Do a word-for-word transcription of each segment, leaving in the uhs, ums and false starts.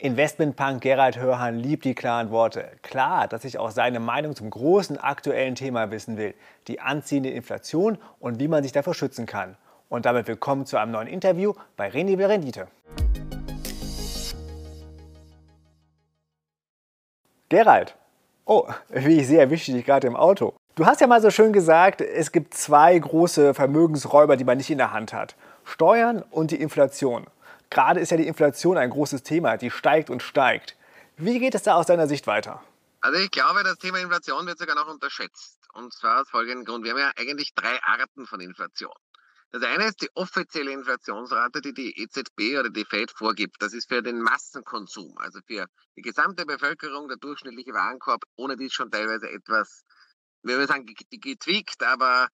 Investment-Punk Gerald Hörhan liebt die klaren Worte. Klar, dass ich auch seine Meinung zum großen aktuellen Thema wissen will, die anziehende Inflation und wie man sich davor schützen kann. Und damit willkommen zu einem neuen Interview bei René will Rendite. Gerald, oh, wie ich sehe, erwische ich dich gerade im Auto. Du hast ja mal so schön gesagt, es gibt zwei große Vermögensräuber, die man nicht in der Hand hat. Steuern und die Inflation. Gerade ist ja die Inflation ein großes Thema, die steigt und steigt. Wie geht es da aus deiner Sicht weiter? Also ich glaube, das Thema Inflation wird sogar noch unterschätzt. Und zwar aus folgendem Grund. Wir haben ja eigentlich drei Arten von Inflation. Das eine ist die offizielle Inflationsrate, die die E Z B oder die Fed vorgibt. Das ist für den Massenkonsum, also für die gesamte Bevölkerung, der durchschnittliche Warenkorb. Ohne die ist schon teilweise etwas, wir würden sagen, getweakt, aber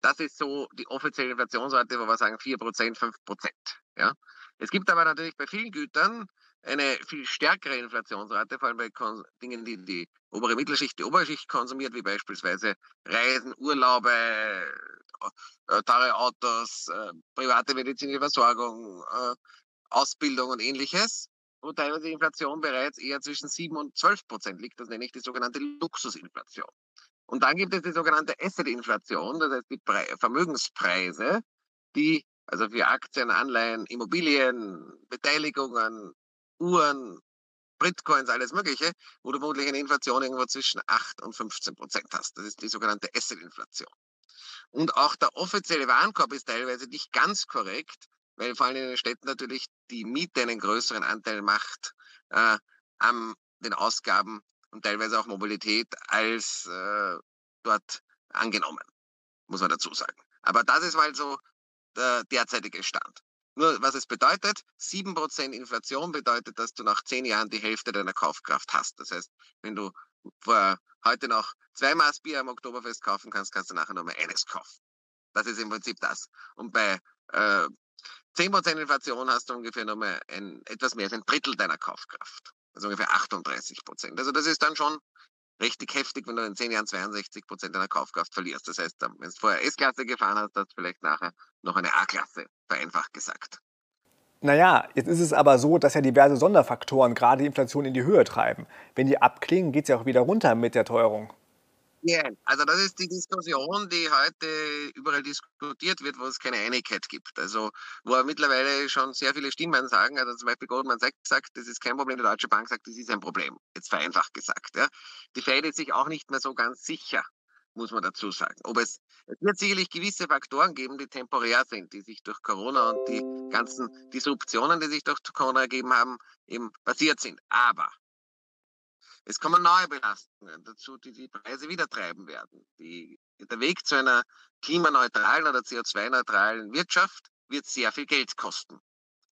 das ist so die offizielle Inflationsrate, wo wir sagen vier Prozent, fünf Prozent. Ja? Es gibt aber natürlich bei vielen Gütern eine viel stärkere Inflationsrate, vor allem bei Dingen, die die obere Mittelschicht, die Oberschicht konsumiert, wie beispielsweise Reisen, Urlaube, teure Autos, private medizinische Versorgung, Ausbildung und ähnliches, wo teilweise die Inflation bereits eher zwischen sieben und zwölf Prozent liegt. Das nenne ich die sogenannte Luxusinflation. Und dann gibt es die sogenannte Asset-Inflation, das heißt die Vermögenspreise, die also für Aktien, Anleihen, Immobilien, Beteiligungen, Uhren, Bitcoins, alles Mögliche, wo du vermutlich eine Inflation irgendwo zwischen acht und fünfzehn Prozent hast. Das ist die sogenannte Asset-Inflation. Und auch der offizielle Warenkorb ist teilweise nicht ganz korrekt, weil vor allem in den Städten natürlich die Miete einen größeren Anteil macht äh, an den Ausgaben und teilweise auch Mobilität als äh, dort angenommen, muss man dazu sagen. Aber das ist mal so der derzeitige Stand. Nur was es bedeutet, sieben Prozent Inflation bedeutet, dass du nach zehn Jahren die Hälfte deiner Kaufkraft hast. Das heißt, wenn du vor heute noch zwei Maß Bier am Oktoberfest kaufen kannst, kannst du nachher nur mal eines kaufen. Das ist im Prinzip das. Und bei äh, zehn Prozent Inflation hast du ungefähr nur mal ein, etwas mehr als ein Drittel deiner Kaufkraft. Also ungefähr achtunddreißig Prozent. Also das ist dann schon richtig heftig, wenn du in zehn Jahren zweiundsechzig Prozent deiner Kaufkraft verlierst. Das heißt, wenn du vorher S-Klasse gefahren hast, hast du vielleicht nachher noch eine A-Klasse, vereinfacht gesagt. Naja, jetzt ist es aber so, dass ja diverse Sonderfaktoren gerade die Inflation in die Höhe treiben. Wenn die abklingen, geht es ja auch wieder runter mit der Teuerung. Ja, yeah. Also das ist die Diskussion, die heute überall diskutiert wird, wo es keine Einigkeit gibt. Also wo mittlerweile schon sehr viele Stimmen sagen, also zum Beispiel Goldman Sachs sagt, das ist kein Problem, die Deutsche Bank sagt, das ist ein Problem, jetzt vereinfacht gesagt. Ja. Die Fed ist sich auch nicht mehr so ganz sicher, muss man dazu sagen. Ob es, es wird sicherlich gewisse Faktoren geben, die temporär sind, die sich durch Corona und die ganzen Disruptionen, die sich durch Corona ergeben haben, eben passiert sind. Aber es kommen neue Belastungen dazu, die die Preise wieder treiben werden. Die, der Weg zu einer klimaneutralen oder C O zwei neutralen Wirtschaft wird sehr viel Geld kosten.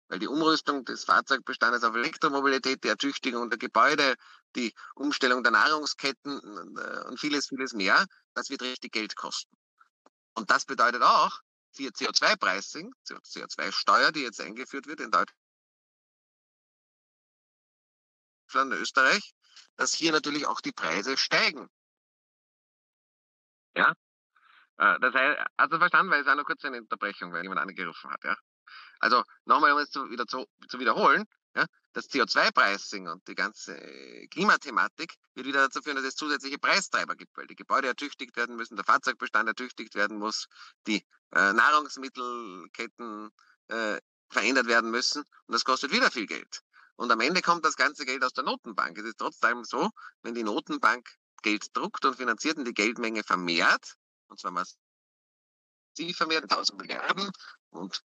Weil die Umrüstung des Fahrzeugbestandes auf Elektromobilität, die Ertüchtigung der Gebäude, die Umstellung der Nahrungsketten und vieles, vieles mehr, das wird richtig Geld kosten. Und das bedeutet auch, die C O zwei Pricing, C O zwei Steuer, die jetzt eingeführt wird in Deutschland und Österreich, dass hier natürlich auch die Preise steigen. Ja? Das heißt, hast du verstanden, weil es war nur kurz eine Unterbrechung, weil jemand angerufen hat. Ja? Also nochmal, um es zu, wieder zu, zu wiederholen, ja? Das C O zwei Pricing und die ganze Klimathematik wird wieder dazu führen, dass es zusätzliche Preistreiber gibt, weil die Gebäude ertüchtigt werden müssen, der Fahrzeugbestand ertüchtigt werden muss, die äh, Nahrungsmittelketten äh, verändert werden müssen und das kostet wieder viel Geld. Und am Ende kommt das ganze Geld aus der Notenbank. Es ist trotzdem so, wenn die Notenbank Geld druckt und finanziert und die Geldmenge vermehrt, und zwar massiv vermehrt, tausend Milliarden, und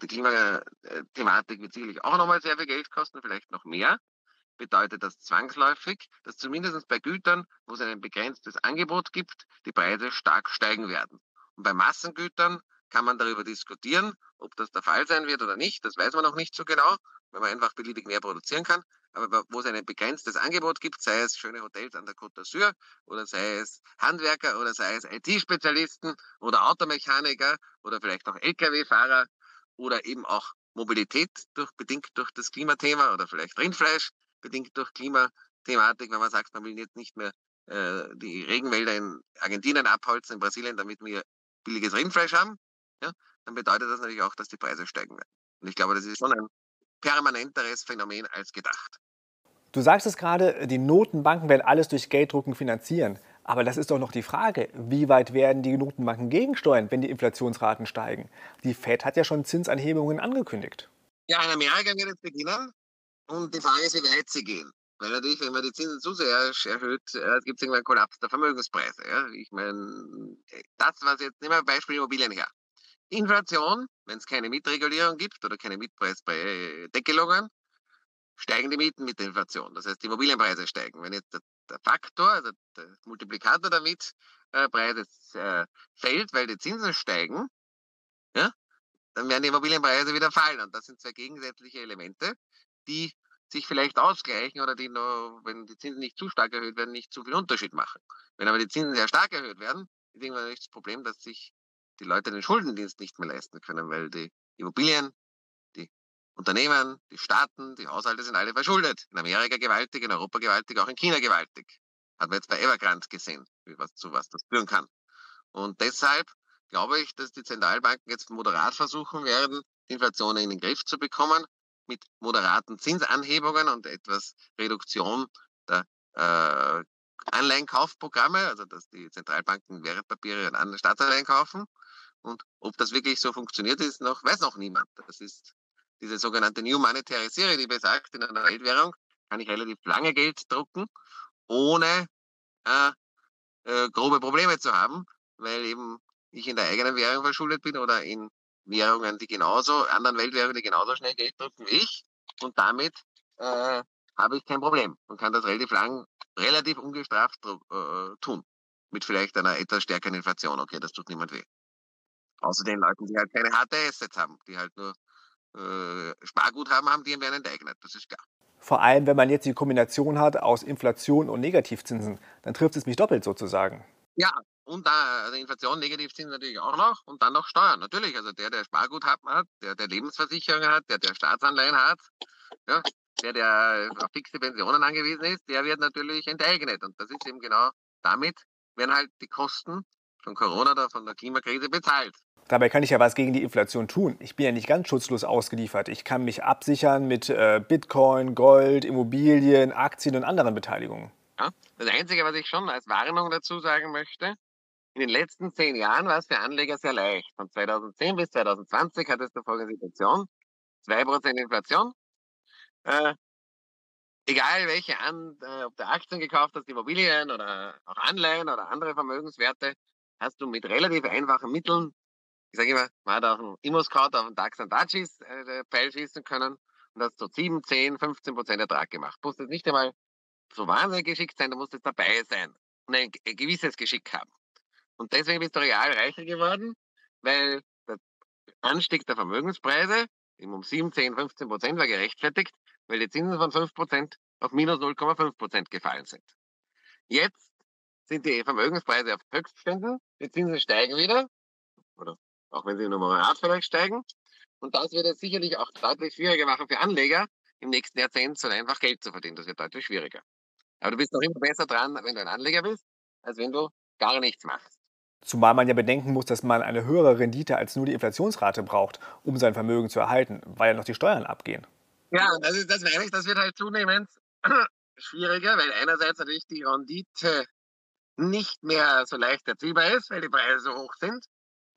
die Klimathematik wird sicherlich auch nochmal sehr viel Geld kosten, vielleicht noch mehr, bedeutet das zwangsläufig, dass zumindest bei Gütern, wo es ein begrenztes Angebot gibt, die Preise stark steigen werden. Und bei Massengütern kann man darüber diskutieren, ob das der Fall sein wird oder nicht, das weiß man noch nicht so genau, wenn man einfach beliebig mehr produzieren kann. Aber wo es ein begrenztes Angebot gibt, sei es schöne Hotels an der Côte d'Azur oder sei es Handwerker oder sei es I T-Spezialisten oder Automechaniker oder vielleicht auch L K W-Fahrer oder eben auch Mobilität, durch, bedingt durch das Klimathema oder vielleicht Rindfleisch, bedingt durch Klimathematik, wenn man sagt, man will jetzt nicht mehr äh, die Regenwälder in Argentinien abholzen, in Brasilien, damit wir billiges Rindfleisch haben, ja, dann bedeutet das natürlich auch, dass die Preise steigen werden. Und ich glaube, das ist schon ein permanenteres Phänomen als gedacht. Du sagst es gerade, die Notenbanken werden alles durch Gelddrucken finanzieren. Aber das ist doch noch die Frage, wie weit werden die Notenbanken gegensteuern, wenn die Inflationsraten steigen? Die Fed hat ja schon Zinsanhebungen angekündigt. Ja, in Amerika wird es beginnen und die Frage ist, wie weit sie gehen. Weil natürlich, wenn man die Zinsen zu sehr erhöht, gibt es irgendwann einen Kollaps der Vermögenspreise. Ja? Ich meine, das was jetzt, nehmen wir Beispiel Immobilien her. Inflation, wenn es keine Mietregulierung gibt oder keine Mietpreisdeckelungen, steigen die Mieten mit der Inflation. Das heißt, die Immobilienpreise steigen. Wenn jetzt der, der Faktor, also der Multiplikator der Mietpreise äh, fällt, weil die Zinsen steigen, ja, dann werden die Immobilienpreise wieder fallen. Und das sind zwei gegensätzliche Elemente, die sich vielleicht ausgleichen oder die, noch, wenn die Zinsen nicht zu stark erhöht werden, nicht zu viel Unterschied machen. Wenn aber die Zinsen sehr stark erhöht werden, ist irgendwann das Problem, dass sich die Leute den Schuldendienst nicht mehr leisten können, weil die Immobilien, die Unternehmen, die Staaten, die Haushalte sind alle verschuldet. In Amerika gewaltig, in Europa gewaltig, auch in China gewaltig. Hat man jetzt bei Evergrande gesehen, was, zu was das führen kann. Und deshalb glaube ich, dass die Zentralbanken jetzt moderat versuchen werden, die Inflation in den Griff zu bekommen, mit moderaten Zinsanhebungen und etwas Reduktion der äh, Anleihenkaufprogramme, also dass die Zentralbanken Wertpapiere und Staatsanleihen kaufen. Und ob das wirklich so funktioniert ist, noch, weiß noch niemand. Das ist diese sogenannte New Monetary Serie, die besagt, in einer Weltwährung kann ich relativ lange Geld drucken, ohne äh, äh, grobe Probleme zu haben, weil eben ich in der eigenen Währung verschuldet bin oder in Währungen, die genauso, anderen Weltwährungen, die genauso schnell Geld drucken wie ich. Und damit äh, habe ich kein Problem und kann das relativ lang, relativ ungestraft äh, tun. Mit vielleicht einer etwas stärkeren Inflation. Okay, das tut niemand weh. Außer den Leuten, die halt keine harte Assets haben, die halt nur äh, Sparguthaben haben, die ihnen werden enteignet. Das ist klar. Vor allem, wenn man jetzt die Kombination hat aus Inflation und Negativzinsen, dann trifft es mich doppelt sozusagen. Ja, und da, also Inflation, Negativzinsen natürlich auch noch und dann noch Steuern. Natürlich, also der, der Sparguthaben hat, der, der Lebensversicherungen hat, der, der Staatsanleihen hat, ja, der, der auf fixe Pensionen angewiesen ist, der wird natürlich enteignet. Und das ist eben genau damit, werden halt die Kosten von Corona oder von der Klimakrise bezahlt. Dabei kann ich ja was gegen die Inflation tun. Ich bin ja nicht ganz schutzlos ausgeliefert. Ich kann mich absichern mit äh, Bitcoin, Gold, Immobilien, Aktien und anderen Beteiligungen. Ja, das Einzige, was ich schon als Warnung dazu sagen möchte, in den letzten zehn Jahren war es für Anleger sehr leicht. Von zweitausendzehn bis zweitausendzwanzig hat es die folgende Situation, zwei Prozent Inflation. Äh, egal welche, An äh, ob du Aktien gekauft hast, Immobilien oder auch Anleihen oder andere Vermögenswerte, hast du mit relativ einfachen Mitteln, ich sage immer, man hat auch einen Immo-Scout auf den DAX und Dachis äh, Pfeil schießen können und hast so sieben, zehn, fünfzehn Prozent Ertrag gemacht. Du musst jetzt nicht einmal so wahnsinnig geschickt sein, du musst jetzt dabei sein und ein gewisses Geschick haben. Und deswegen bist du real reicher geworden, weil der Anstieg der Vermögenspreise eben um sieben, zehn, fünfzehn Prozent war gerechtfertigt, weil die Zinsen von fünf Prozent auf minus null Komma fünf Prozent gefallen sind. Jetzt sind die Vermögenspreise auf Höchstständen, die Zinsen steigen wieder, oder auch wenn sie nur moderat vielleicht steigen. Und das wird es sicherlich auch deutlich schwieriger machen für Anleger, im nächsten Jahrzehnt so einfach Geld zu verdienen. Das wird deutlich schwieriger. Aber du bist noch immer besser dran, wenn du ein Anleger bist, als wenn du gar nichts machst. Zumal man ja bedenken muss, dass man eine höhere Rendite als nur die Inflationsrate braucht, um sein Vermögen zu erhalten, weil ja noch die Steuern abgehen. Ja, das ist, das meine ich, das wird halt zunehmend schwieriger, weil einerseits natürlich die Rendite nicht mehr so leicht erzielbar ist, weil die Preise so hoch sind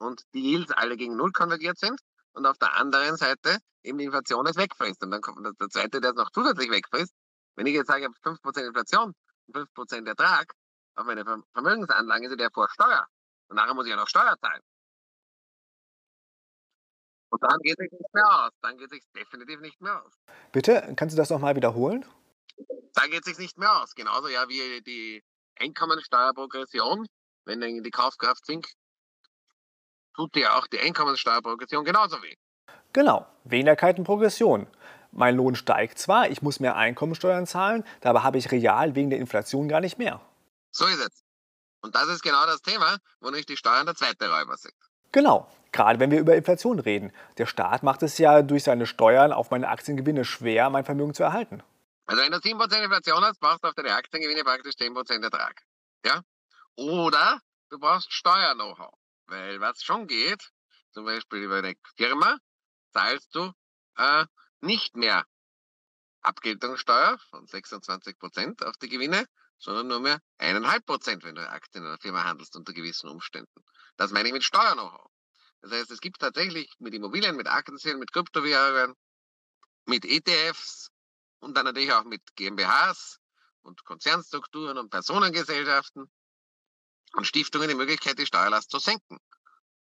und die Yields alle gegen Null konvergiert sind. Und auf der anderen Seite eben die Inflation es wegfrisst. Und dann kommt der zweite, der es noch zusätzlich wegfrisst. Wenn ich jetzt sage, ich habe fünf Prozent Inflation und fünf Prozent Ertrag auf meine Vermögensanlagen, ist der vor Steuer. Und nachher muss ich ja noch Steuer zahlen. Und dann geht es nicht mehr aus. Dann geht es definitiv nicht mehr aus. Bitte, kannst du das nochmal wiederholen? Dann geht es nicht mehr aus. Genauso ja wie die Einkommensteuerprogression. Wenn die Kaufkraft sinkt, tut dir auch die Einkommensteuerprogression genauso weh. Genau, Wenigkeiten Progression. Mein Lohn steigt zwar, ich muss mehr Einkommensteuern zahlen, dabei habe ich real wegen der Inflation gar nicht mehr. So ist es. Und das ist genau das Thema, wo nicht die Steuern der zweite Räuber sind. Genau, gerade wenn wir über Inflation reden. Der Staat macht es ja durch seine Steuern auf meine Aktiengewinne schwer, mein Vermögen zu erhalten. Also wenn du sieben Prozent Inflation hast, brauchst du auf deine Aktiengewinne praktisch zehn Prozent Ertrag. Ja? Oder du brauchst Steuer-Know-how. Weil was schon geht, zum Beispiel über eine Firma, zahlst du äh, nicht mehr Abgeltungssteuer von sechsundzwanzig Prozent auf die Gewinne, sondern nur mehr eineinhalb Prozent, wenn du Aktien in einer Firma handelst unter gewissen Umständen. Das meine ich mit Steuer-Know-how. Das heißt, es gibt tatsächlich mit Immobilien, mit Aktien, mit Kryptowährungen, mit E T Fs und dann natürlich auch mit G m b Hs und Konzernstrukturen und Personengesellschaften und Stiftungen die Möglichkeit, die Steuerlast zu senken.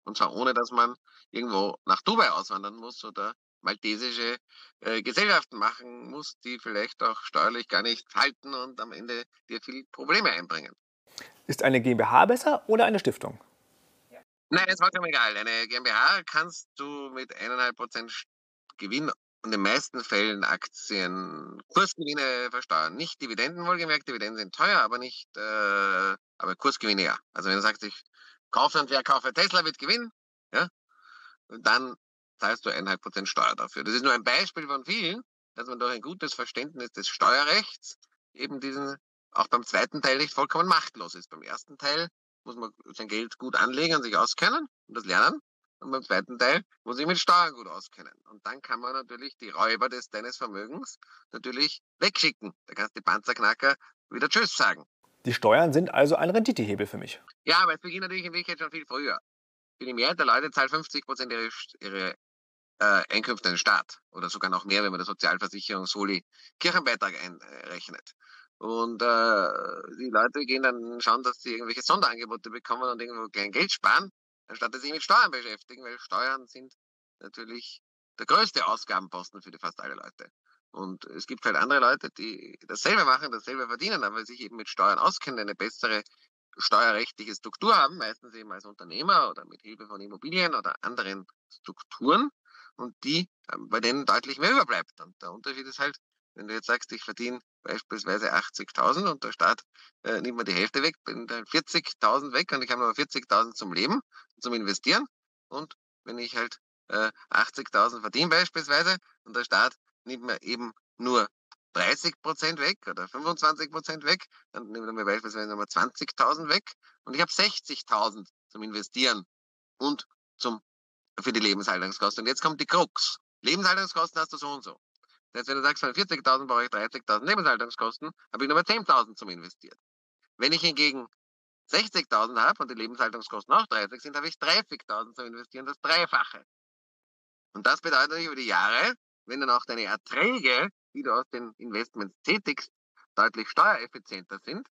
Und zwar ohne, dass man irgendwo nach Dubai auswandern muss oder maltesische äh, Gesellschaften machen muss, die vielleicht auch steuerlich gar nicht halten und am Ende dir viel Probleme einbringen. Ist eine G m b H besser oder eine Stiftung? Ja. Nein, das war schon egal. Eine G m b H kannst du mit eineinhalb Prozent Gewinn und in den meisten Fällen Aktien, Kursgewinne versteuern. Nicht Dividenden wohlgemerkt, Dividenden sind teuer, aber nicht, äh, aber Kursgewinne ja. Also wenn du sagst, ich kaufe und wer kaufe Tesla wird gewinnen, ja, und dann zahlst du eineinhalb Prozent Steuer dafür. Das ist nur ein Beispiel von vielen, dass man durch ein gutes Verständnis des Steuerrechts eben diesen, auch beim zweiten Teil nicht vollkommen machtlos ist. Beim ersten Teil muss man sein Geld gut anlegen und sich auskennen und das lernen. Und beim zweiten Teil muss ich mit Steuern gut auskennen. Und dann kann man natürlich die Räuber des deines Vermögens natürlich wegschicken. Da kannst du die Panzerknacker wieder Tschüss sagen. Die Steuern sind also ein Renditehebel für mich. Ja, aber es beginnt natürlich in Wirklichkeit schon viel früher. Für die Mehrheit der Leute zahlt fünfzig Prozent ihre, ihre äh, Einkünfte an den Staat. Oder sogar noch mehr, wenn man der Sozialversicherung Soli Kirchenbeitrag einrechnet. Und äh, die Leute gehen dann schauen, dass sie irgendwelche Sonderangebote bekommen und irgendwo klein Geld sparen, anstatt dass sie sich mit Steuern beschäftigen, weil Steuern sind natürlich der größte Ausgabenposten für die fast alle Leute. Und es gibt halt andere Leute, die dasselbe machen, dasselbe verdienen, aber sich eben mit Steuern auskennen, eine bessere steuerrechtliche Struktur haben, meistens eben als Unternehmer oder mit Hilfe von Immobilien oder anderen Strukturen und die, bei denen deutlich mehr überbleibt. Und der Unterschied ist halt, wenn du jetzt sagst, ich verdiene beispielsweise achtzigtausend und der Staat äh, nimmt mir die Hälfte weg, bin dann vierzigtausend weg und ich habe nur vierzigtausend zum Leben, zum Investieren. Und wenn ich halt äh, achtzigtausend verdiene beispielsweise und der Staat nimmt mir eben nur dreißig Prozent weg oder fünfundzwanzig Prozent weg, dann nimmt er mir beispielsweise nochmal zwanzigtausend weg und ich habe sechzigtausend zum Investieren und zum, für die Lebenshaltungskosten. Und jetzt kommt die Krux. Lebenshaltungskosten hast du so und so. Das heißt, wenn du sagst, von vierzigtausend brauche ich dreißigtausend Lebenshaltungskosten, habe ich nochmal zehntausend zum Investieren. Wenn ich hingegen sechzigtausend habe und die Lebenshaltungskosten auch dreißig sind, habe ich dreißigtausend zum Investieren, das Dreifache. Und das bedeutet natürlich über die Jahre, wenn dann auch deine Erträge, die du aus den Investments tätigst, deutlich steuereffizienter sind,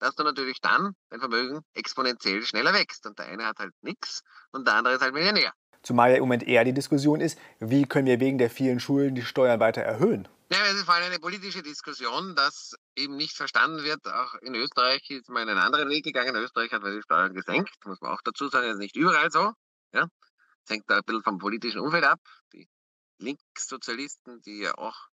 dass du natürlich dann dein Vermögen exponentiell schneller wächst. Und der eine hat halt nichts und der andere ist halt Millionär. Zumal ja im Moment eher die Diskussion ist, wie können wir wegen der vielen Schulden die Steuern weiter erhöhen? Ja, es ist vor allem eine politische Diskussion, dass eben nicht verstanden wird. Auch in Österreich ist man einen anderen Weg gegangen. In Österreich hat man die Steuern gesenkt, muss man auch dazu sagen, das ist nicht überall so. Ja? Das hängt da ein bisschen vom politischen Umfeld ab. Die Linkssozialisten, die ja auch,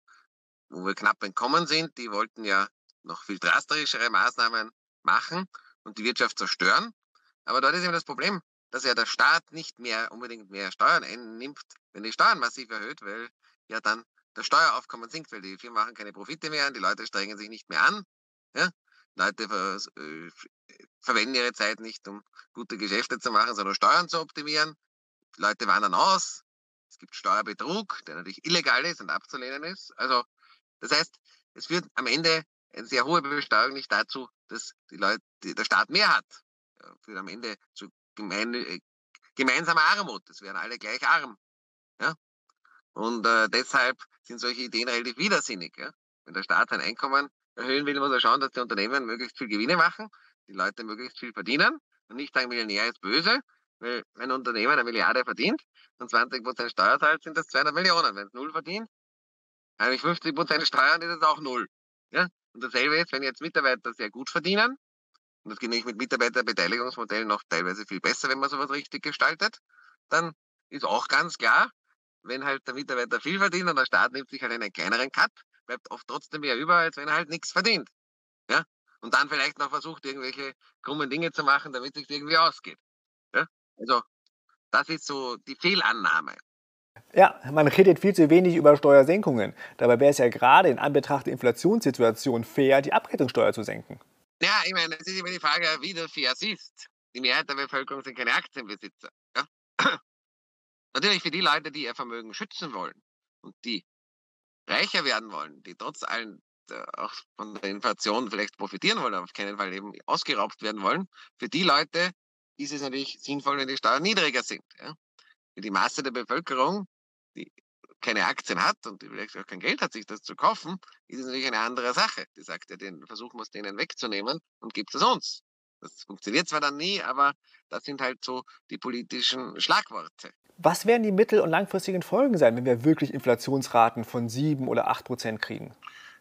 wo wir knapp entkommen sind, die wollten ja noch viel drastischere Maßnahmen machen und die Wirtschaft zerstören. Aber dort ist eben das Problem, dass ja der Staat nicht mehr unbedingt mehr Steuern einnimmt, wenn die Steuern massiv erhöht, weil ja dann das Steueraufkommen sinkt, weil die Firmen machen keine Profite mehr, die Leute strengen sich nicht mehr an, ja? Leute ver äh, verwenden ihre Zeit nicht, um gute Geschäfte zu machen, sondern Steuern zu optimieren, die Leute wandern aus, es gibt Steuerbetrug, der natürlich illegal ist und abzulehnen ist. Also das heißt, es führt am Ende eine sehr hohe Besteuerung nicht dazu, dass die Leute, der Staat mehr hat, ja, führt am Ende zu Gemeine, äh, gemeinsame Armut. Das wären alle gleich arm. Ja? Und äh, deshalb sind solche Ideen relativ widersinnig. Ja? Wenn der Staat ein Einkommen erhöhen will, muss er schauen, dass die Unternehmen möglichst viel Gewinne machen, die Leute möglichst viel verdienen und nicht sagen, Millionär ist böse, weil wenn ein Unternehmen eine Milliarde verdient und zwanzig Prozent Steuer zahlt, sind das zweihundert Millionen. Wenn es null verdient, habe ich fünfzig Prozent Steuern, ist es auch null. Ja? Und dasselbe ist, wenn jetzt Mitarbeiter sehr gut verdienen. Und das geht nämlich mit Mitarbeiterbeteiligungsmodellen noch teilweise viel besser, wenn man sowas richtig gestaltet. Dann ist auch ganz klar, wenn halt der Mitarbeiter viel verdient und der Staat nimmt sich halt einen kleineren Cut, bleibt oft trotzdem mehr über, als wenn er halt nichts verdient. Ja? Und dann vielleicht noch versucht, irgendwelche krummen Dinge zu machen, damit es sich irgendwie ausgeht. Ja? Also das ist so die Fehlannahme. Ja, man redet viel zu wenig über Steuersenkungen. Dabei wäre es ja gerade in Anbetracht der Inflationssituation fair, die Abgeltungssteuer zu senken. Ja, ich meine, das ist immer die Frage, wie du fair siehst. Die Mehrheit der Bevölkerung sind keine Aktienbesitzer. Ja? Natürlich für die Leute, die ihr Vermögen schützen wollen und die reicher werden wollen, die trotz allen auch von der Inflation vielleicht profitieren wollen, auf keinen Fall eben ausgeraubt werden wollen, für die Leute ist es natürlich sinnvoll, wenn die Steuern niedriger sind. Ja? Für die Masse der Bevölkerung, die keine Aktien hat und vielleicht auch kein Geld hat, sich das zu kaufen, ist es natürlich eine andere Sache. Die sagt ja, den versuchen wir es denen wegzunehmen und gibt es uns. Das funktioniert zwar dann nie, aber das sind halt so die politischen Schlagworte. Was werden die mittel- und langfristigen Folgen sein, wenn wir wirklich Inflationsraten von sieben oder acht Prozent kriegen?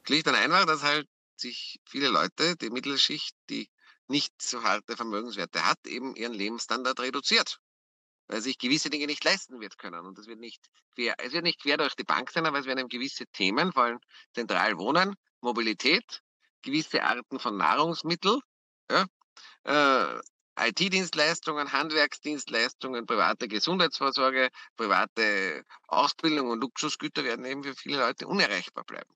Schlicht und einfach, dass halt sich viele Leute, die Mittelschicht, die nicht so harte Vermögenswerte hat, eben ihren Lebensstandard reduziert, weil sich gewisse Dinge nicht leisten wird können. Und das wird nicht quer, es wird nicht quer durch die Bank sein, aber es werden eben gewisse Themen, vor allem zentral Wohnen, Mobilität, gewisse Arten von Nahrungsmitteln, ja, äh, I T-Dienstleistungen, Handwerksdienstleistungen, private Gesundheitsvorsorge, private Ausbildung und Luxusgüter werden eben für viele Leute unerreichbar bleiben.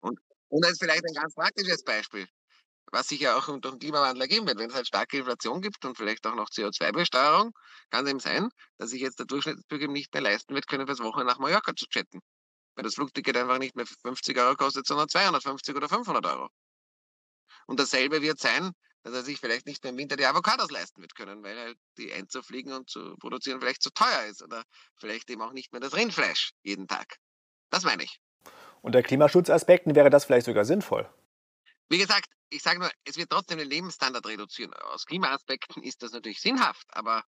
Und, und das ist vielleicht ein ganz praktisches Beispiel, was sich ja auch durch den Klimawandel ergeben wird. Wenn es halt starke Inflation gibt und vielleicht auch noch C O zwei Besteuerung, kann es eben sein, dass sich jetzt der Durchschnittsbürger nicht mehr leisten wird können, fürs Wochenende nach Mallorca zu chatten. Weil das Flugticket einfach nicht mehr fünfzig Euro kostet, sondern zweihundertfünfzig oder fünfhundert Euro. Und dasselbe wird sein, dass er sich vielleicht nicht mehr im Winter die Avocados leisten wird können, weil halt die einzufliegen und zu produzieren vielleicht zu teuer ist oder vielleicht eben auch nicht mehr das Rindfleisch jeden Tag. Das meine ich. Unter Klimaschutzaspekten wäre das vielleicht sogar sinnvoll. Wie gesagt, ich sage nur, es wird trotzdem den Lebensstandard reduzieren. Aus Klimaaspekten ist das natürlich sinnhaft, aber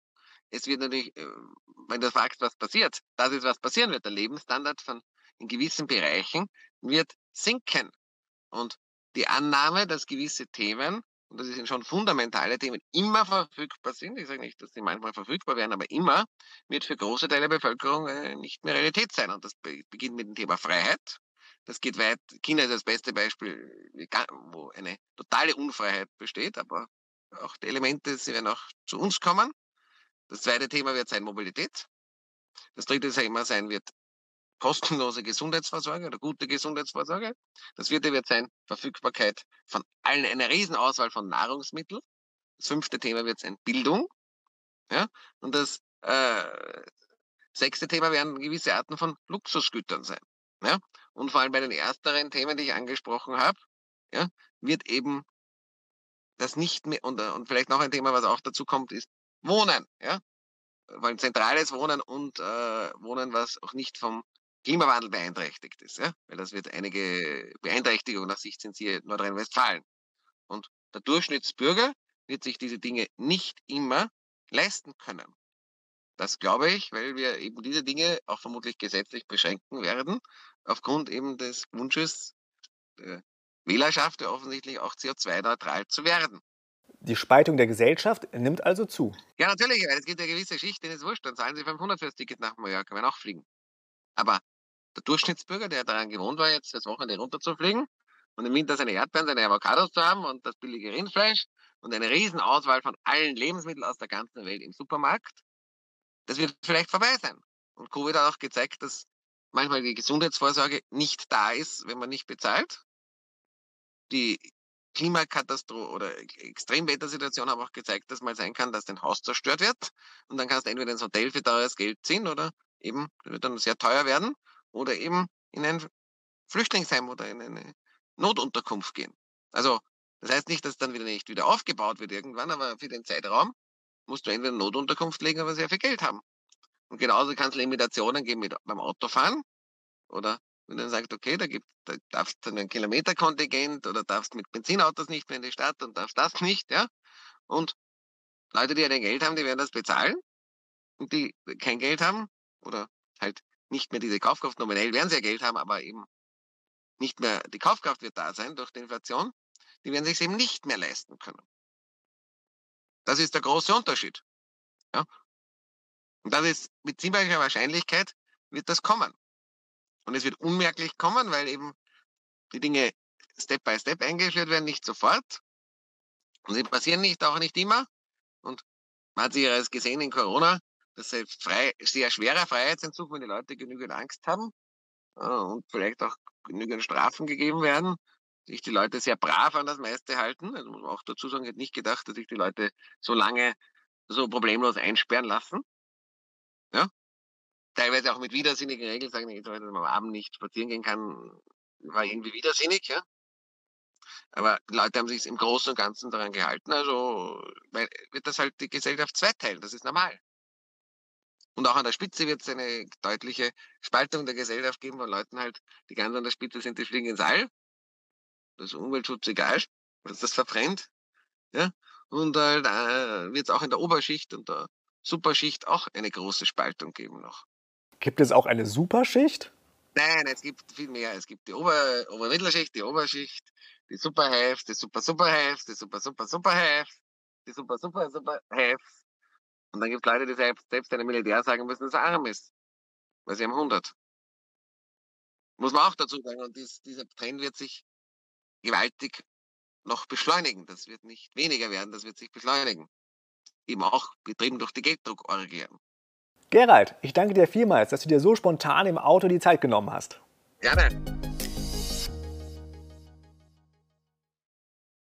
es wird natürlich, wenn du fragst, was passiert, das ist, was passieren wird. Der Lebensstandard von in gewissen Bereichen wird sinken. Und die Annahme, dass gewisse Themen, und das sind schon fundamentale Themen, immer verfügbar sind, ich sage nicht, dass sie manchmal verfügbar werden, aber immer, wird für große Teile der Bevölkerung nicht mehr Realität sein. Und das beginnt mit dem Thema Freiheit. Das geht weit. China ist das beste Beispiel, wo eine totale Unfreiheit besteht, aber auch die Elemente, sie werden auch zu uns kommen. Das zweite Thema wird sein Mobilität. Das dritte Thema sein wird kostenlose Gesundheitsvorsorge oder gute Gesundheitsvorsorge. Das vierte wird sein Verfügbarkeit von allen, einer Riesenauswahl von Nahrungsmitteln. Das fünfte Thema wird sein Bildung. Ja? Und das äh, sechste Thema werden gewisse Arten von Luxusgütern sein. Ja? Und vor allem bei den ersteren Themen, die ich angesprochen habe, ja, wird eben das nicht mehr, und, und vielleicht noch ein Thema, was auch dazu kommt, ist Wohnen. Ja? Weil zentrales Wohnen und äh, Wohnen, was auch nicht vom Klimawandel beeinträchtigt ist. Ja? Weil das wird einige Beeinträchtigungen nach sich ziehen hier in Nordrhein-Westfalen. Und der Durchschnittsbürger wird sich diese Dinge nicht immer leisten können. Das glaube ich, weil wir eben diese Dinge auch vermutlich gesetzlich beschränken werden, aufgrund eben des Wunsches der Wählerschaft, ja offensichtlich auch C O zwei neutral zu werden. Die Spaltung der Gesellschaft nimmt also zu? Ja, natürlich, weil es gibt eine gewisse Schicht, denen ist wurscht, dann zahlen sie fünfhundert für das Ticket nach Mallorca, wenn auch fliegen. Aber der Durchschnittsbürger, der daran gewohnt war, jetzt das Wochenende runterzufliegen und im Winter seine Erdbeeren, seine Avocados zu haben und das billige Rindfleisch und eine Riesenauswahl von allen Lebensmitteln aus der ganzen Welt im Supermarkt, das wird vielleicht vorbei sein. Und Covid hat auch gezeigt, dass manchmal die Gesundheitsvorsorge nicht da ist, wenn man nicht bezahlt. Die Klimakatastrophe oder Extremwettersituation haben auch gezeigt, dass mal sein kann, dass dein Haus zerstört wird. Und dann kannst du entweder ins Hotel für teures Geld ziehen oder eben, das wird dann sehr teuer werden, oder eben in ein Flüchtlingsheim oder in eine Notunterkunft gehen. Also das heißt nicht, dass dann wieder nicht wieder aufgebaut wird irgendwann, aber für den Zeitraum musst du entweder eine Notunterkunft legen, aber sehr viel Geld haben. Und genauso kann es Limitationen geben mit, beim Autofahren. Oder wenn man sagt, okay, da, gibt, da darfst du ein Kilometerkontingent oder darfst mit Benzinautos nicht mehr in die Stadt und darfst das nicht. Ja? Und Leute, die ja kein Geld haben, die werden das bezahlen. Und die kein Geld haben oder halt nicht mehr diese Kaufkraft, nominell werden sie ja Geld haben, aber eben nicht mehr, die Kaufkraft wird da sein durch die Inflation, die werden sich eben nicht mehr leisten können. Das ist der große Unterschied. Ja? Und das ist mit ziemlicher Wahrscheinlichkeit wird das kommen. Und es wird unmerklich kommen, weil eben die Dinge Step by Step eingeführt werden, nicht sofort. Und sie passieren nicht, auch nicht immer. Und man hat sich ja gesehen in Corona, dass selbst frei, sehr schwerer Freiheitsentzug, wenn die Leute genügend Angst haben und vielleicht auch genügend Strafen gegeben werden, sich die Leute sehr brav an das meiste halten. Also muss man auch dazu sagen, ich hätte nicht gedacht, dass sich die Leute so lange so problemlos einsperren lassen. Ja? teilweise auch mit widersinnigen Regeln sagen, dass man am Abend nicht spazieren gehen kann, war irgendwie widersinnig, ja. Aber die Leute haben sich im Großen und Ganzen daran gehalten, also wird das halt die Gesellschaft zweiteilen, das ist normal. Und auch an der Spitze wird es eine deutliche Spaltung der Gesellschaft geben von Leuten halt, die ganz an der Spitze sind, die fliegen ins All. Das ist Umweltschutz egal, weil das verbrennt. Ja? Und äh, da wird es auch in der Oberschicht und der Superschicht auch eine große Spaltung geben noch. Gibt es auch eine Superschicht? Nein, es gibt viel mehr. Es gibt die Ober-, Obermittelschicht, die Oberschicht, die Superhefs, die Super-Super-Hefs, die Super-Super-Super-Hefs, die Super-Super-Super-Hefs. Und dann gibt es Leute, die selbst, selbst einem Milliardär sagen müssen, dass er arm ist, weil sie haben hundert. Muss man auch dazu sagen. Und dies, dieser Trend wird sich gewaltig noch beschleunigen. Das wird nicht weniger werden, das wird sich beschleunigen. Eben auch betrieben durch die Gelddruckorgie. Gerald, ich danke dir vielmals, dass du dir so spontan im Auto die Zeit genommen hast. Gerne.